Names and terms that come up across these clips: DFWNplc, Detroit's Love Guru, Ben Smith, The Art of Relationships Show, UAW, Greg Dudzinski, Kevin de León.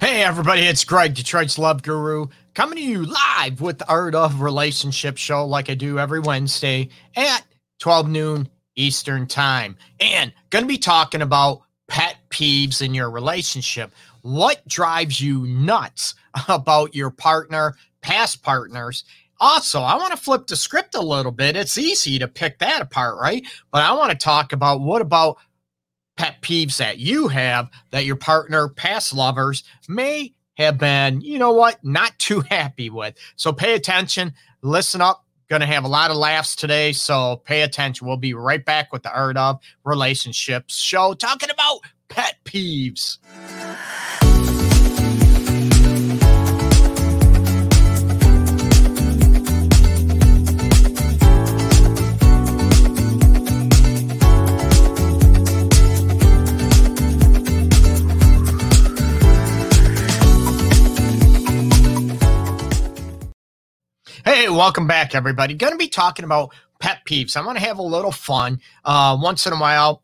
Hey everybody, it's Greg, Detroit's Love Guru, coming to you live with the Art of Relationships Show like I do every Wednesday at 12 noon Eastern Time. And going to be talking about pet peeves in your relationship. What drives you nuts about your partner, past partners? Also, I want to flip the script a little bit. It's easy to pick that apart, right? But I want to talk about what about pet peeves that you have that your partner, past lovers may have been, you know what, not too happy with. So pay attention, listen up. Going to have a lot of laughs today, so pay attention. We'll be right back with the Art of Relationships Show talking about pet peeves. Hey, welcome back, everybody. Going to be talking about pet peeves. I want to have a little fun. Once in a while,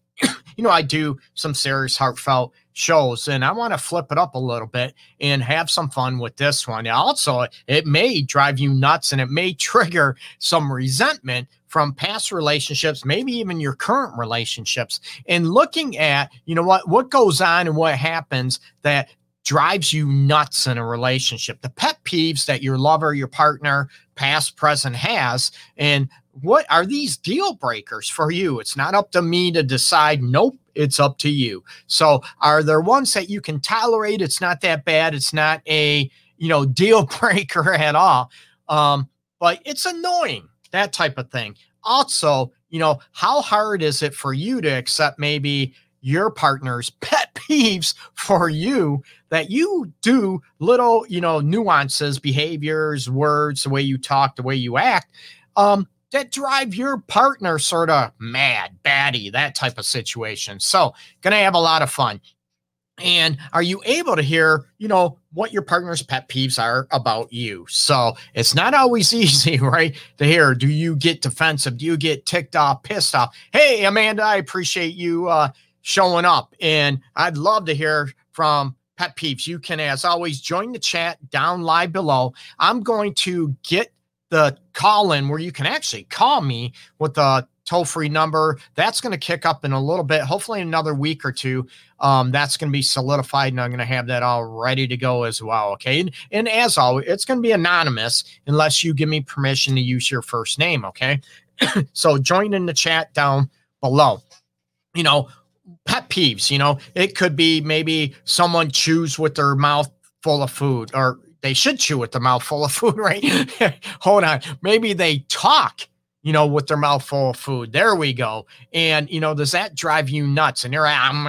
you know, I do some serious heartfelt shows, and I want to flip it up a little bit and have some fun with this one. Also, it may drive you nuts, and it may trigger some resentment from past relationships, maybe even your current relationships. And looking at, you know, what goes on and what happens that drives you nuts in a relationship, the pet peeves that your lover, your partner, past, present has, and what are these deal breakers for you? It's not up to me to decide. Nope, it's up to you. So are there ones that you can tolerate? It's not that bad. It's not a, you know, deal breaker at all. But it's annoying, that type of thing. Also, you know, how hard is it for you to accept maybe your partner's pet peeves for you, that you do little, you know, nuances, behaviors, words, the way you talk, the way you act, that drive your partner sort of mad, batty, that type of situation. So going to have a lot of fun. And are you able to hear, you know, what your partner's pet peeves are about you? So it's not always easy, right, to hear. Do you get defensive? Do you get ticked off, pissed off? Hey, Amanda, I appreciate you, showing up, and I'd love to hear from pet peeves. You can, as always, join the chat down live below. I'm going to get the call in where you can actually call me with a toll-free number. That's going to kick up in a little bit, hopefully another week or two. That's going to be solidified, and I'm going to have that all ready to go as well, okay? And as always, it's going to be anonymous unless you give me permission to use your first name, okay? So join in the chat down below. You know, pet peeves, you know, it could be maybe someone chews with their mouth full of food, or they should chew with their mouth full of food, right? Hold on. Maybe they talk, you know, with their mouth full of food. There we go. And, you know, does that drive you nuts? And they're I'm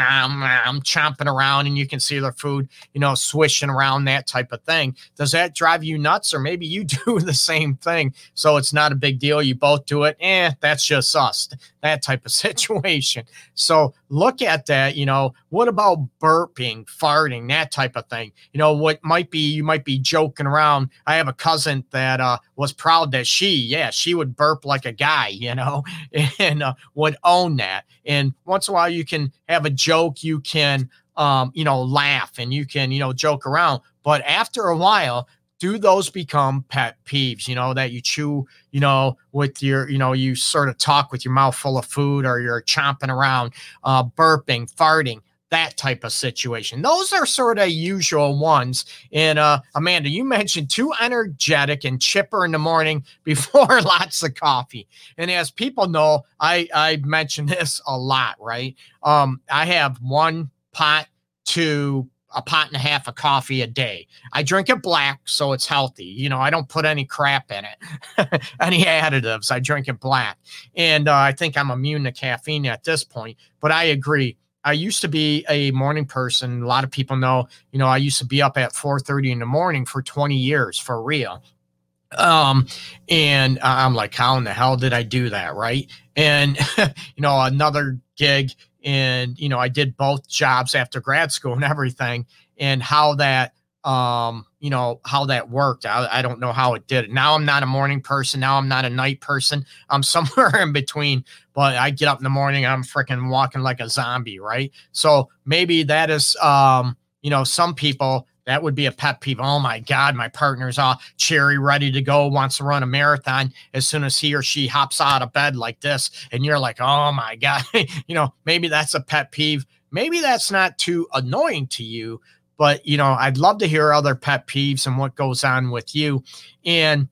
chomping around, and you can see their food, you know, swishing around, that type of thing. Does that drive you nuts? Or maybe you do the same thing, so it's not a big deal. You both do it. That's just us, that type of situation. So look at that, you know, what about burping, farting, that type of thing? You know, what might be, you might be joking around. I have a cousin that was proud that she would burp like a guy, you know, and would own that. And once in a while you can have a joke, you can, you know, laugh, and you can, you know, joke around. But after a while, do those become pet peeves, you know, that you chew, you know, with your, you know, you sort of talk with your mouth full of food, or you're chomping around, burping, farting, that type of situation? Those are sort of usual ones. And Amanda, you mentioned too energetic and chipper in the morning before lots of coffee. And as people know, I mention this a lot, right? I have one pot to a pot and a half of coffee a day. I drink it black, so it's healthy. You know, I don't put any crap in it, any additives. I drink it black. And I think I'm immune to caffeine at this point, but I agree. I used to be a morning person. A lot of people know, you know, I used to be up at 4:30 in the morning for 20 years, for real. And I'm like, how in the hell did I do that, right? And, you know, another gig, and, you know, I did both jobs after grad school and everything, and how that, you know, how that worked. I don't know how it did. Now I'm not a morning person. Now I'm not a night person. I'm somewhere in between, but I get up in the morning, I'm freaking walking like a zombie, right? So maybe that is, you know, some people That would be a pet peeve. Oh my God, my partner's all cheery, ready to go, wants to run a marathon as soon as he or she hops out of bed like this. And you're like, oh my God, you know, maybe that's a pet peeve. Maybe that's not too annoying to you, but you know, I'd love to hear other pet peeves and what goes on with you. And,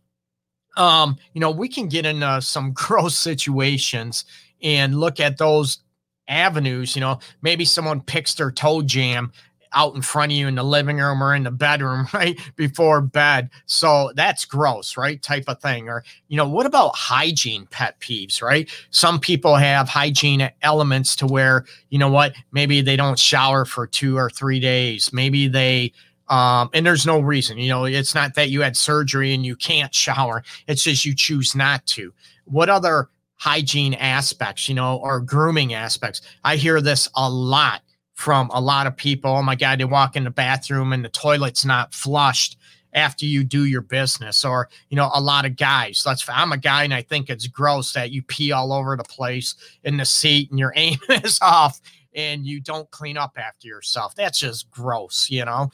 you know, we can get into some gross situations and look at those avenues. You know, maybe someone picks their toe jam out in front of you in the living room or in the bedroom right before bed. So that's gross, right? Type of thing. Or, you know, what about hygiene pet peeves, right? Some people have hygiene elements to where, you know what, maybe they don't shower for 2 or 3 days. Maybe they, and there's no reason, you know, it's not that you had surgery and you can't shower. It's just you choose not to. What other hygiene aspects, you know, or grooming aspects? I hear this a lot from a lot of people. Oh my God, they walk in the bathroom and the toilet's not flushed after you do your business. Or, you know, a lot of guys, I'm a guy and I think it's gross that you pee all over the place in the seat and your aim is off and you don't clean up after yourself. That's just gross, you know?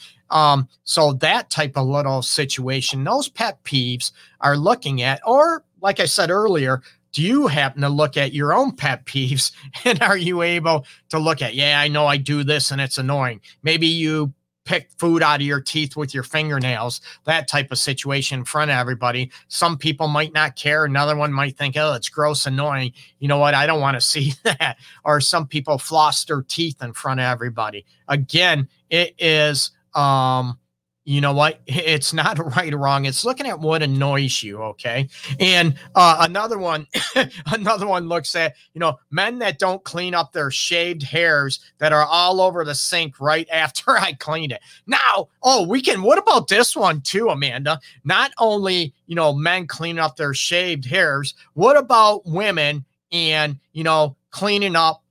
So that type of little situation, those pet peeves are looking at, or like I said earlier, do you happen to look at your own pet peeves and are you able to look at, yeah, I know I do this and it's annoying. Maybe you pick food out of your teeth with your fingernails, that type of situation in front of everybody. Some people might not care. Another one might think, oh, it's gross, annoying. You know what? I don't want to see that. Or some people floss their teeth in front of everybody. Again, it is, you know what? It's not right or wrong. It's looking at what annoys you, okay? And another one, looks at, you know, men that don't clean up their shaved hairs that are all over the sink right after I cleaned it. Now, what about this one too, Amanda? Not only, you know, men clean up their shaved hairs, what about women and, you know, cleaning up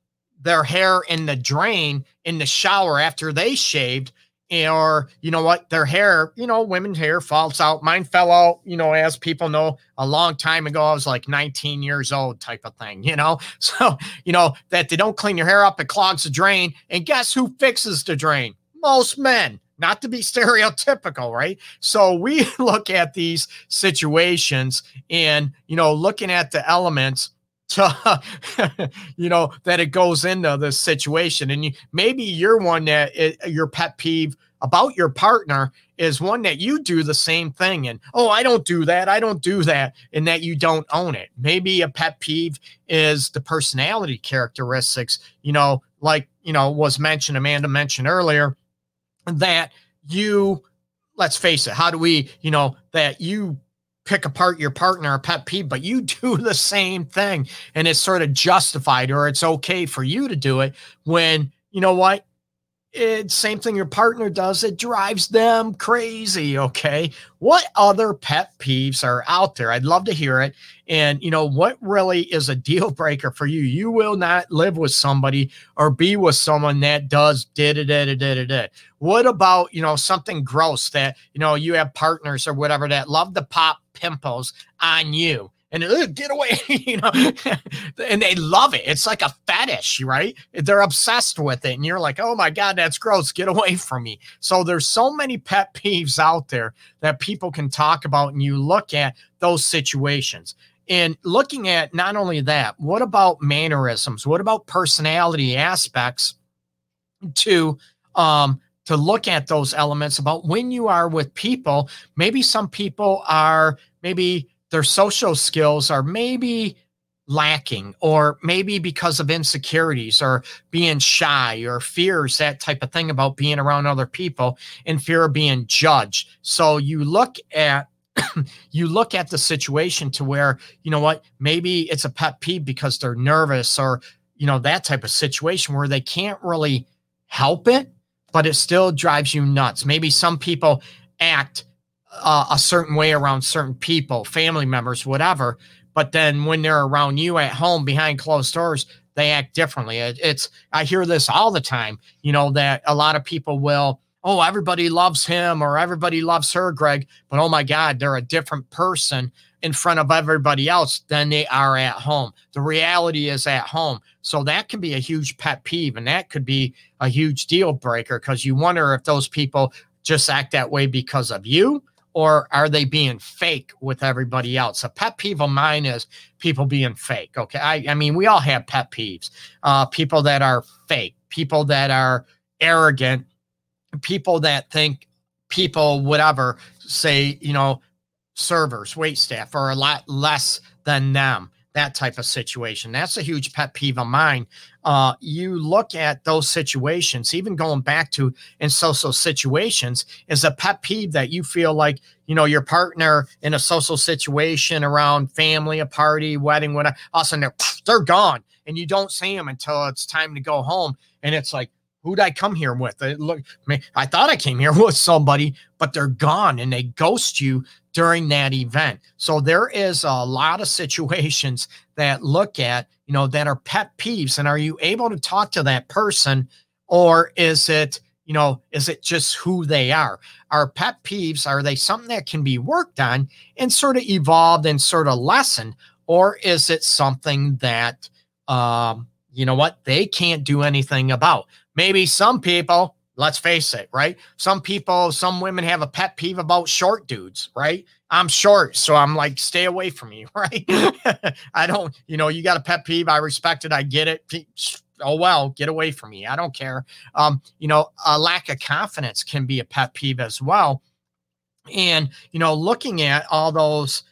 their hair in the drain in the shower after they shaved? Or, you know what, their hair, you know, women's hair falls out. Mine fell out, you know, as people know, a long time ago. I was like 19 years old type of thing, you know. So, you know, that they don't clean your hair up, it clogs the drain. And guess who fixes the drain? Most men, not to be stereotypical, right? So we look at these situations and, you know, looking at the elements to, you know, that it goes into this situation. And maybe you're one that your pet peeve about your partner is one that you do the same thing. And, oh, I don't do that. And that you don't own it. Maybe a pet peeve is the personality characteristics, you know, like, you know, was mentioned, Amanda mentioned earlier, that you, let's face it, how do we, you know, that you pick apart your partner or pet peeve, but you do the same thing and it's sort of justified, or it's okay for you to do it when, you know what, it's same thing your partner does. It drives them crazy. Okay. What other pet peeves are out there? I'd love to hear it. And you know, what really is a deal breaker for you? You will not live with somebody or be with someone that does did it. What about, you know, something gross that, you know, you have partners or whatever that love to pop pimples on you? And get away, you know, and they love it. It's like a fetish, right? They're obsessed with it. And you're like, oh my God, that's gross. Get away from me. So there's so many pet peeves out there that people can talk about. And you look at those situations and looking at not only that, what about mannerisms? What about personality aspects to look at those elements about when you are with people? Maybe some people are their social skills are maybe lacking, or maybe because of insecurities or being shy or fears, that type of thing about being around other people and fear of being judged. So you look at, the situation to where, you know what, maybe it's a pet peeve because they're nervous or, you know, that type of situation where they can't really help it, but it still drives you nuts. Maybe some people act a certain way around certain people, family members, whatever. But then when they're around you at home behind closed doors, they act differently. I hear this all the time, you know, that a lot of people will, oh, everybody loves him or everybody loves her, Greg, but oh my God, they're a different person in front of everybody else than they are at home. The reality is at home. So that can be a huge pet peeve and that could be a huge deal breaker because you wonder if those people just act that way because of you? Or are they being fake with everybody else? A pet peeve of mine is people being fake. Okay. I mean, we all have pet peeves, people that are fake, people that are arrogant, people that think people, whatever, say, you know, servers, wait staff are a lot less than them, that type of situation. That's a huge pet peeve of mine. You look at those situations, even going back to in social situations, is a pet peeve that you feel like, you know, your partner in a social situation around family, a party, wedding, whatever, all of a sudden they're gone and you don't see them until it's time to go home. And it's like, who'd I come here with? Look, I thought I came here with somebody, but they're gone and they ghost you during that event. So there is a lot of situations that look at, you know, that are pet peeves. And are you able to talk to that person, or is it, you know, is it just who they are? Are pet peeves, are they something that can be worked on and sort of evolved and sort of lessened? Or is it something that, you know what, they can't do anything about? Maybe some people, let's face it, right? Some people, some women have a pet peeve about short dudes, right? I'm short, so I'm like, stay away from me, right? I don't, you know, you got a pet peeve. I respect it. I get it. Oh, well, get away from me. I don't care. You know, a lack of confidence can be a pet peeve as well. And, you know, looking at all those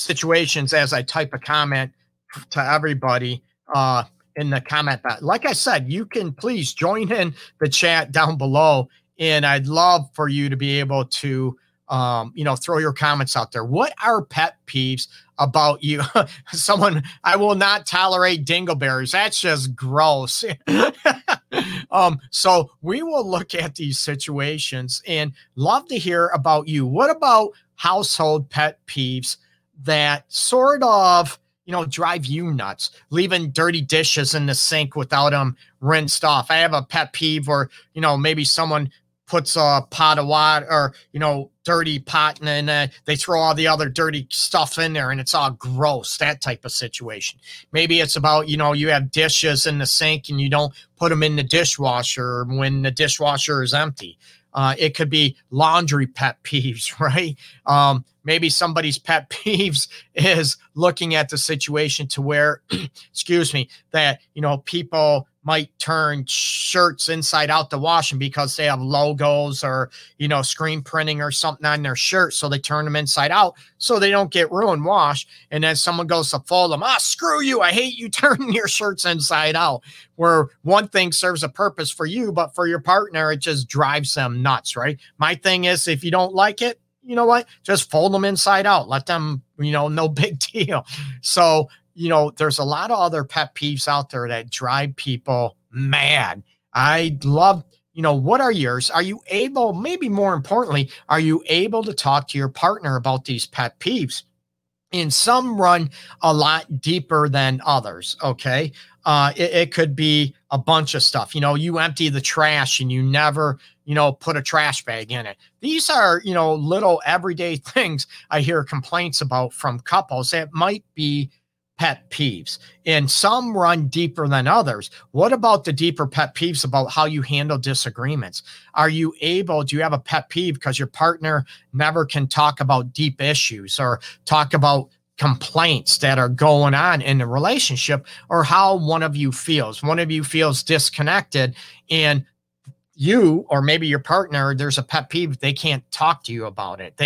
situations as I type a comment to everybody, in the comment box. Like I said, you can please join in the chat down below. And I'd love for you to be able to, you know, throw your comments out there. What are pet peeves about you? Someone, I will not tolerate dingleberries. That's just gross. So we will look at these situations and love to hear about you. What about household pet peeves that sort of, you know, drive you nuts? Leaving dirty dishes in the sink without them rinsed off. I have a pet peeve where, you know, maybe someone puts a pot of water or, you know, dirty pot, and then they throw all the other dirty stuff in there and it's all gross, that type of situation. Maybe it's about, you know, you have dishes in the sink and you don't put them in the dishwasher when the dishwasher is empty. It could be laundry pet peeves, right? Maybe somebody's pet peeves is looking at the situation to where, excuse me, that, you know, people might turn shirts inside out the washing because they have logos or, you know, screen printing or something on their shirt. So they turn them inside out so they don't get ruined washed. And then someone goes to fold them. Ah, screw you. I hate you turning your shirts inside out, where one thing serves a purpose for you, but for your partner, it just drives them nuts, right? My thing is, if you don't like it, you know what, just fold them inside out. Let them, you know, no big deal. So, you know, there's a lot of other pet peeves out there that drive people mad. I'd love, you know, what are yours? Are you able, maybe more importantly, are you able to talk to your partner about these pet peeves? And some run a lot deeper than others, okay? It could be a bunch of stuff. You know, you empty the trash and you never, you know, put a trash bag in it. These are, you know, little everyday things I hear complaints about from couples that might be pet peeves, and some run deeper than others. What about the deeper pet peeves about how you handle disagreements? Are you able, do you have a pet peeve because your partner never can talk about deep issues or talk about complaints that are going on in the relationship, or how one of you feels? One of you feels disconnected, and you, or maybe your partner, there's a pet peeve. They can't talk to you about it.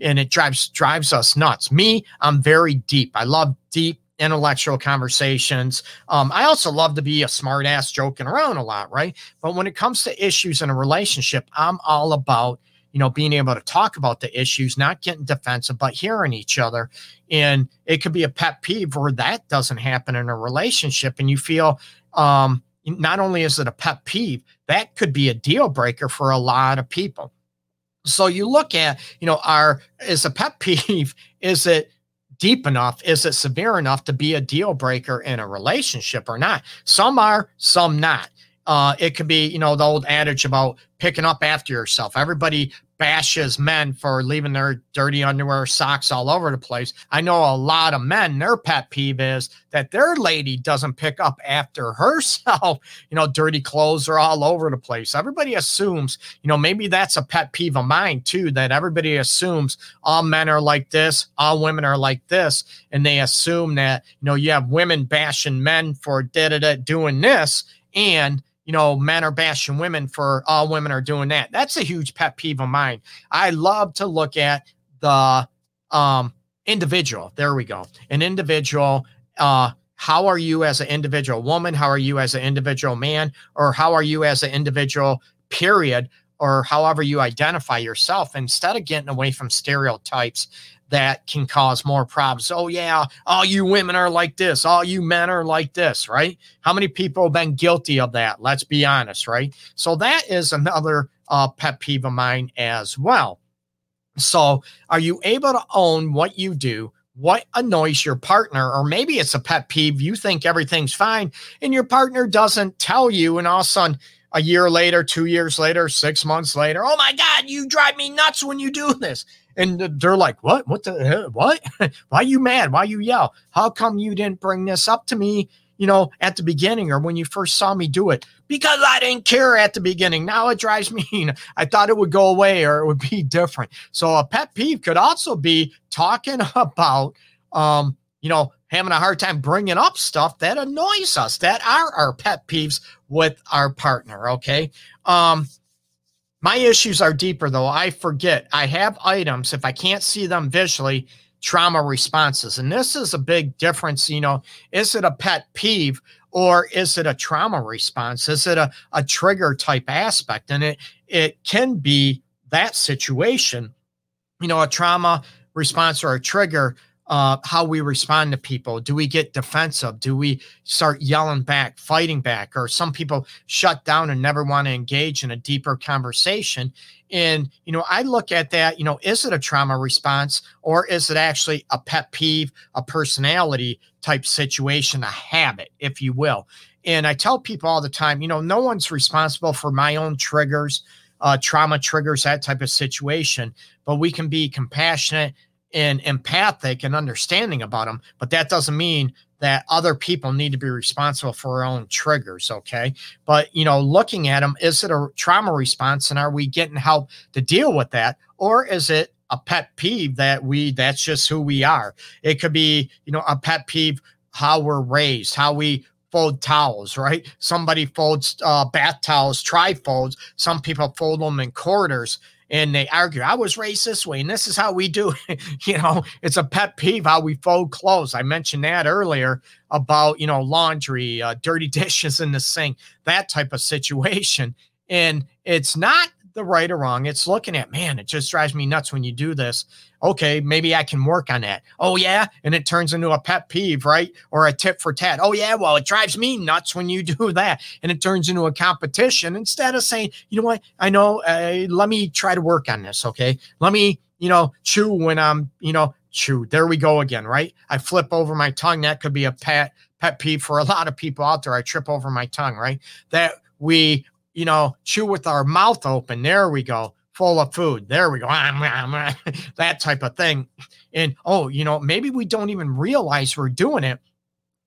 And it drives us nuts. Me, I'm very deep. I love deep intellectual conversations. I also love to be a smart ass joking around a lot, right? But when it comes to issues in a relationship, I'm all about, you know, being able to talk about the issues, not getting defensive, but hearing each other. And it could be a pet peeve where that doesn't happen in a relationship. And you feel, not only is it a pet peeve, that could be a deal breaker for a lot of people. So you look at, you know, is a pet peeve, is it deep enough? Is it severe enough to be a deal breaker in a relationship or not? Some are, some not. It could be, you know, the old adage about picking up after yourself. Everybody bashes men for leaving their dirty underwear, socks all over the place. I know a lot of men, their pet peeve is that their lady doesn't pick up after herself. You know, dirty clothes are all over the place. Everybody assumes, you know, maybe that's a pet peeve of mine too, that everybody assumes all men are like this, all women are like this. And they assume that, you know, you have women bashing men for doing this, and you know, men are bashing women for all women are doing that. That's a huge pet peeve of mine. I love to look at the individual. There we go. An individual. How are you as an individual woman? How are you as an individual man? Or how are you as an individual period? Or however you identify yourself, instead of getting away from stereotypes that can cause more problems. Oh yeah, all you women are like this. All you men are like this, right? How many people have been guilty of that? Let's be honest, right? So that is another pet peeve of mine as well. So are you able to own what you do? What annoys your partner? Or maybe it's a pet peeve. You think everything's fine and your partner doesn't tell you, and all of a sudden, a year later, 2 years later, 6 months later, oh my God, you drive me nuts when you do this. And they're like, what? What the hell? What? Why are you mad? Why are you yell? How come you didn't bring this up to me, you know, at the beginning or when you first saw me do it? Because I didn't care at the beginning. Now it drives me, you know, I thought it would go away or it would be different. So a pet peeve could also be talking about, you know, having a hard time bringing up stuff that annoys us, that are our pet peeves with our partner. Okay. My issues are deeper though. I forget. I have items. If I can't see them visually, trauma responses. And this is a big difference. You know, is it a pet peeve or is it a trauma response? Is it a trigger type aspect? And it can be that situation, you know, a trauma response or a trigger. How we respond to people. Do we get defensive? Do we start yelling back, fighting back? Or some people shut down and never want to engage in a deeper conversation. And, you know, I look at that, you know, is it a trauma response or is it actually a pet peeve, a personality type situation, a habit, if you will? And I tell people all the time, you know, no one's responsible for my own triggers, trauma triggers, that type of situation, but we can be compassionate and empathic and understanding about them, but that doesn't mean that other people need to be responsible for their own triggers. Okay. But, you know, looking at them, is it a trauma response and are we getting help to deal with that? Or is it a pet peeve that that's just who we are? It could be, you know, a pet peeve, how we're raised, how we fold towels, right? Somebody folds bath towels, trifolds. Some people fold them in quarters. And they argue, I was raised this way, and this is how we do it. You know, it's a pet peeve how we fold clothes. I mentioned that earlier about, you know, laundry, dirty dishes in the sink, that type of situation. And it's not the right or wrong. It's looking at, man, it just drives me nuts when you do this. Okay, maybe I can work on that. Oh, yeah. And it turns into a pet peeve, right? Or a tit for tat. Oh, yeah. Well, it drives me nuts when you do that. And it turns into a competition instead of saying, you know what? I know. Let me try to work on this. Okay. Let me, you know, chew when I'm, you know, chew. There we go again, right? I flip over my tongue. That could be a pet peeve for a lot of people out there. I trip over my tongue, right? That we, you know, chew with our mouth open. There we go. Full of food. There we go. That type of thing. And, oh, you know, maybe we don't even realize we're doing it.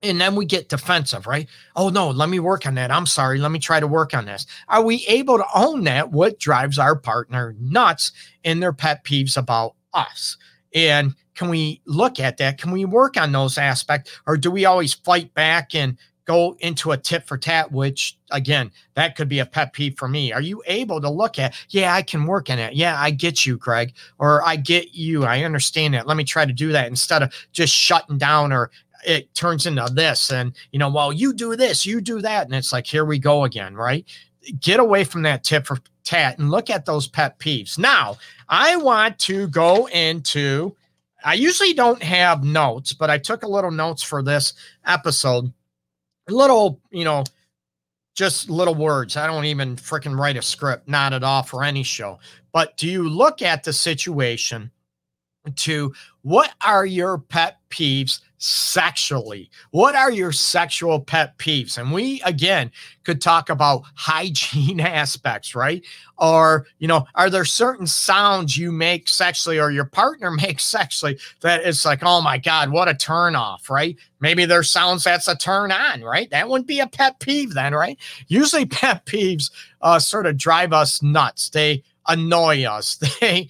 And then we get defensive, right? Oh, no, let me work on that. I'm sorry. Let me try to work on this. Are we able to own that? What drives our partner nuts in their pet peeves about us? And can we look at that? Can we work on those aspects? Or do we always fight back and go into a tit for tat, which again, that could be a pet peeve for me. Are you able to look at, yeah, I can work in it. Yeah, I get you, Greg, or I get you. I understand that. Let me try to do that instead of just shutting down, or it turns into this and, you know, well, you do this, you do that. And it's like, here we go again, right? Get away from that tit for tat and look at those pet peeves. Now I want to go into, I usually don't have notes, but I took a little notes for this episode. Little, you know, just little words. I don't even freaking write a script, not at all for any show. But do you look at the situation to what are your pet peeves sexually. What are your sexual pet peeves? And we, again, could talk about hygiene aspects, right? Or, you know, are there certain sounds you make sexually or your partner makes sexually that it's like, oh my God, what a turn off, right? Maybe there's sounds that's a turn on, right? That wouldn't be a pet peeve then, right? Usually pet peeves sort of drive us nuts. They annoy us. They,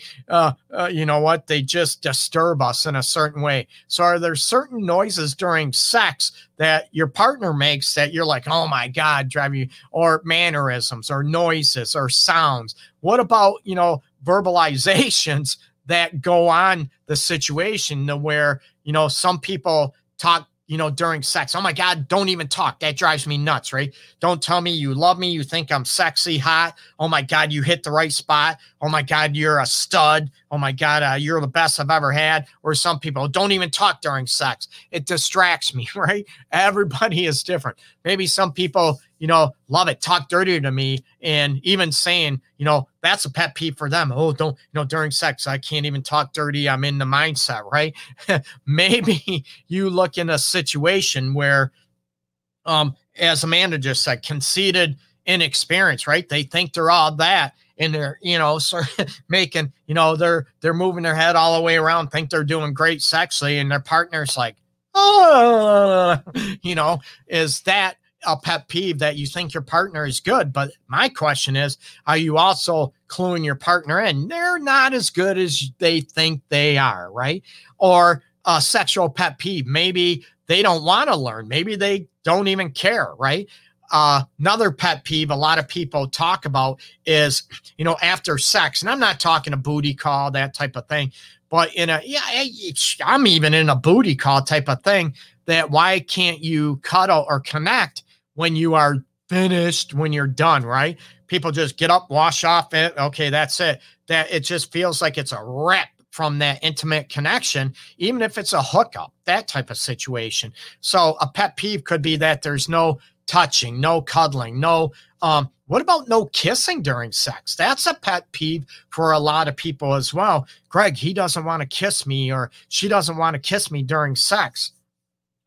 you know what? They just disturb us in a certain way. So are there certain noises during sex that your partner makes that you're like, oh my God, drive you, or mannerisms or noises or sounds? What about, you know, verbalizations that go on the situation to where, you know, some people talk, you know, during sex, oh my God, don't even talk. That drives me nuts, right? Don't tell me you love me. You think I'm sexy, hot. Oh my God, you hit the right spot. Oh my God, you're a stud. Oh my God, you're the best I've ever had. Or some people don't even talk during sex. It distracts me, right? Everybody is different. Maybe some people, you know, love it. Talk dirty to me. And even saying, you know, that's a pet peeve for them. Oh, don't, you know, during sex, I can't even talk dirty. I'm in the mindset, right? Maybe you look in a situation where, as Amanda just said, conceited, inexperienced, right? They think they're all that. And they're, you know, sort of making, you know, they're moving their head all the way around, think they're doing great sexually. And their partner's like, oh, you know, is that a pet peeve that you think your partner is good? But my question is, are you also cluing your partner in? They're not as good as they think they are, right? Or a sexual pet peeve. Maybe they don't want to learn. Maybe they don't even care, right? Another pet peeve a lot of people talk about is, you know, after sex, and I'm not talking a booty call, that type of thing, but in a, yeah, I'm even in a booty call type of thing, that why can't you cuddle or connect when you are finished, when you're done, right? People just get up, wash off it. Okay, that's it. That it just feels like it's a wrap from that intimate connection, even if it's a hookup, that type of situation. So a pet peeve could be that there's no touching, no cuddling, no, what about no kissing during sex? That's a pet peeve for a lot of people as well. Greg, he doesn't want to kiss me, or she doesn't want to kiss me during sex.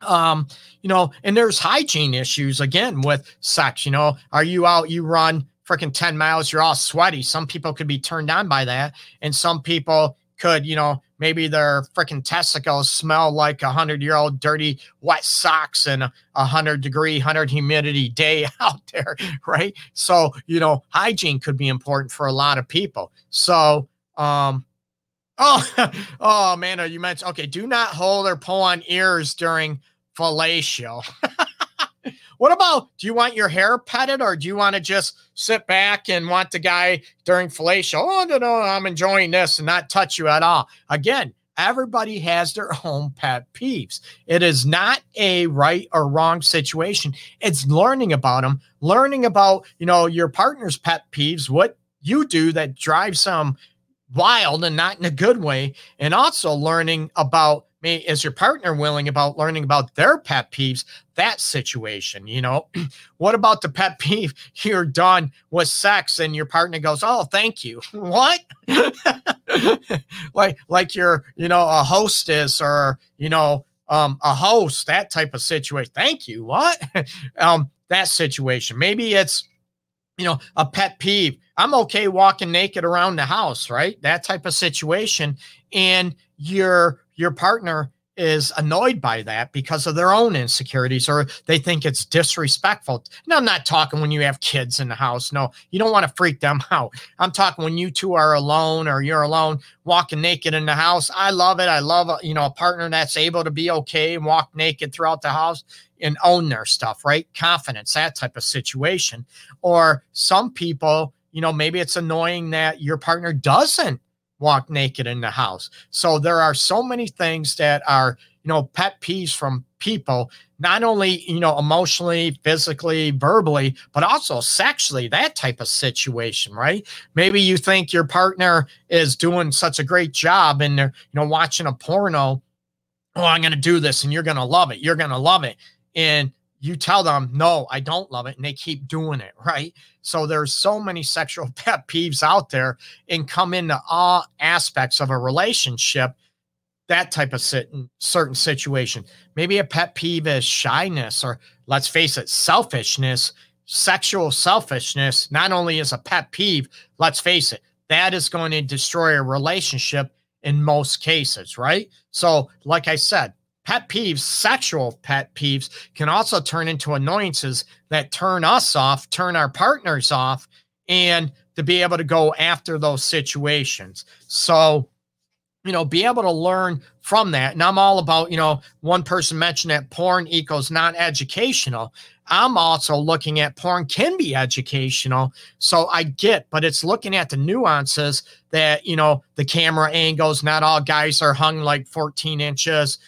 You know, and there's hygiene issues again with sex. You know, are you out, you run freaking 10 miles, you're all sweaty. Some people could be turned on by that. And some people could, you know, maybe their freaking testicles smell like 100-year-old dirty wet socks and 100 degree, 100 humidity day out there, right? So, you know, hygiene could be important for a lot of people. So, oh, Amanda, you mentioned, okay, do not hold or pull on ears during fellatio. What about, do you want your hair petted, or do you want to just sit back and want the guy during fellatio, oh, no, I'm enjoying this, and not touch you at all? Again, everybody has their own pet peeves. It is not a right or wrong situation. It's learning about them, learning about, you know, your partner's pet peeves, what you do that drives them wild and not in a good way. And also learning about, is your partner willing about learning about their pet peeves, that situation, you know? What about the pet peeve, you're done with sex and your partner goes, oh, thank you. What? like you're, you know, a hostess, or, you know, a host, that type of situation. Thank you. What? That situation. Maybe it's, you know, a pet peeve. I'm okay walking naked around the house, right? That type of situation. And your partner is annoyed by that because of their own insecurities, or they think it's disrespectful. Now, I'm not talking when you have kids in the house. No, you don't want to freak them out. I'm talking when you two are alone, or you're alone walking naked in the house. I love it. I love, you know, a partner that's able to be okay and walk naked throughout the house and own their stuff, right? Confidence, that type of situation. Or some people, you know, maybe it's annoying that your partner doesn't walk naked in the house. So there are so many things that are, you know, pet peeves from people, not only, you know, emotionally, physically, verbally, but also sexually, that type of situation, right? Maybe you think your partner is doing such a great job and they're, you know, watching a porno. Oh, I'm going to do this and you're going to love it. You're going to love it. And you tell them, no, I don't love it. And they keep doing it, right? So there's so many sexual pet peeves out there, and come into all aspects of a relationship that type of certain situation. Maybe a pet peeve is shyness, or let's face it, selfishness. Sexual selfishness not only is a pet peeve, let's face it, that is going to destroy a relationship in most cases, right? So like I said, pet peeves, sexual pet peeves, can also turn into annoyances that turn us off, turn our partners off, and to be able to go after those situations. So, you know, be able to learn from that. And I'm all about, you know, one person mentioned that porn equals not educational. I'm also looking at porn can be educational. So I get, but it's looking at the nuances that, you know, the camera angles, not all guys are hung like 14 inches.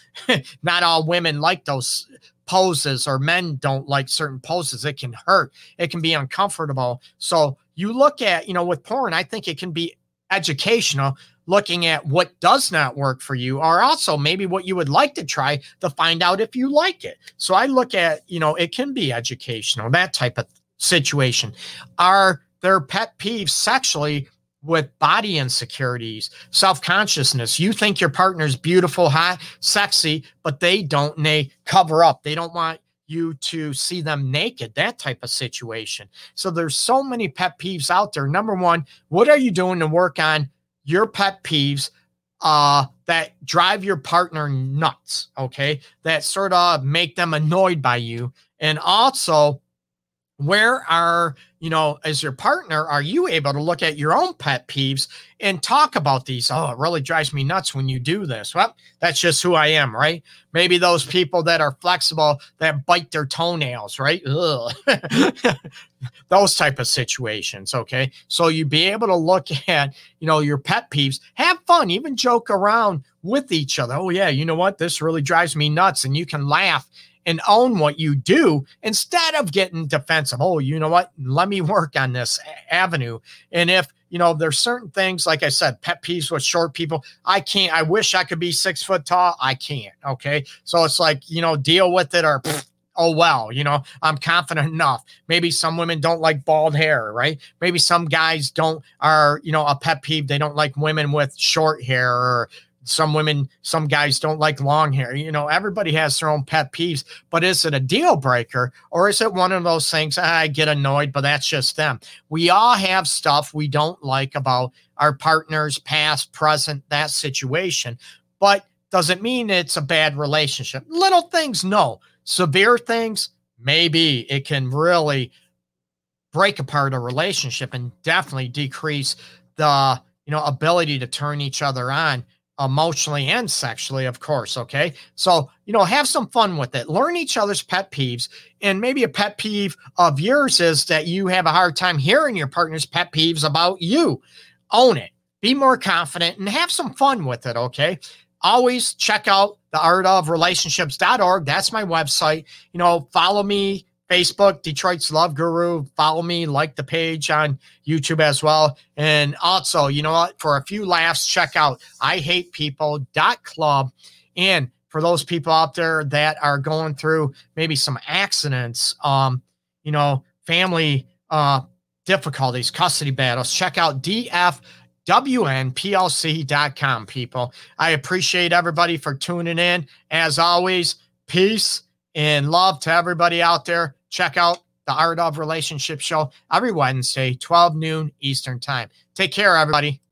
Not all women like those poses, or men don't like certain poses. It can hurt. It can be uncomfortable. So you look at, you know, with porn, I think it can be educational, looking at what does not work for you, or also maybe what you would like to try to find out if you like it. So I look at, you know, it can be educational, that type of situation. Are there pet peeves sexually with body insecurities, self-consciousness? You think your partner's beautiful, hot, sexy, but they don't, and they cover up. They don't want you to see them naked, that type of situation. So there's so many pet peeves out there. Number one, what are you doing to work on your pet peeves that drive your partner nuts, okay? That sort of make them annoyed by you. And also, where are, you know, as your partner, are you able to look at your own pet peeves and talk about these? Oh, it really drives me nuts when you do this. Well, that's just who I am, right? Maybe those people that are flexible that bite their toenails, right? Ugh. Those type of situations, okay? So you be able to look at, you know, your pet peeves, have fun, even joke around with each other. Oh, yeah, you know what? This really drives me nuts. And you can laugh and own what you do instead of getting defensive. Oh, you know what? Let me work on this avenue. And if, you know, there's certain things, like I said, pet peeves with short people. I can't, I wish I could be 6 foot tall. I can't. Okay. So it's like, you know, deal with it, or oh, well, you know, I'm confident enough. Maybe some women don't like bald hair, right? Maybe some guys are, you know, a pet peeve. They don't like women with short hair, or some guys don't like long hair. You know, everybody has their own pet peeves, but is it a deal breaker, or is it one of those things? I get annoyed, but that's just them. We all have stuff we don't like about our partners, past, present, that situation, but doesn't mean it's a bad relationship. Little things, no. Severe things, maybe it can really break apart a relationship and definitely decrease the, you know, ability to turn each other on, emotionally and sexually, of course. Okay. So, you know, have some fun with it. Learn each other's pet peeves. And maybe a pet peeve of yours is that you have a hard time hearing your partner's pet peeves about you. Own it. Be more confident and have some fun with it. Okay. Always check out theartofrelationships.org. That's my website. You know, follow me, Facebook, Detroit's Love Guru. Follow me, like the page on YouTube as well. And also, you know what, for a few laughs, check out IHatePeople.club. And for those people out there that are going through maybe some accidents, you know, family difficulties, custody battles, check out DFWNplc.com, people. I appreciate everybody for tuning in. As always, peace and love to everybody out there. Check out the Art of Relationships show every Wednesday, 12 noon Eastern time. Take care, everybody.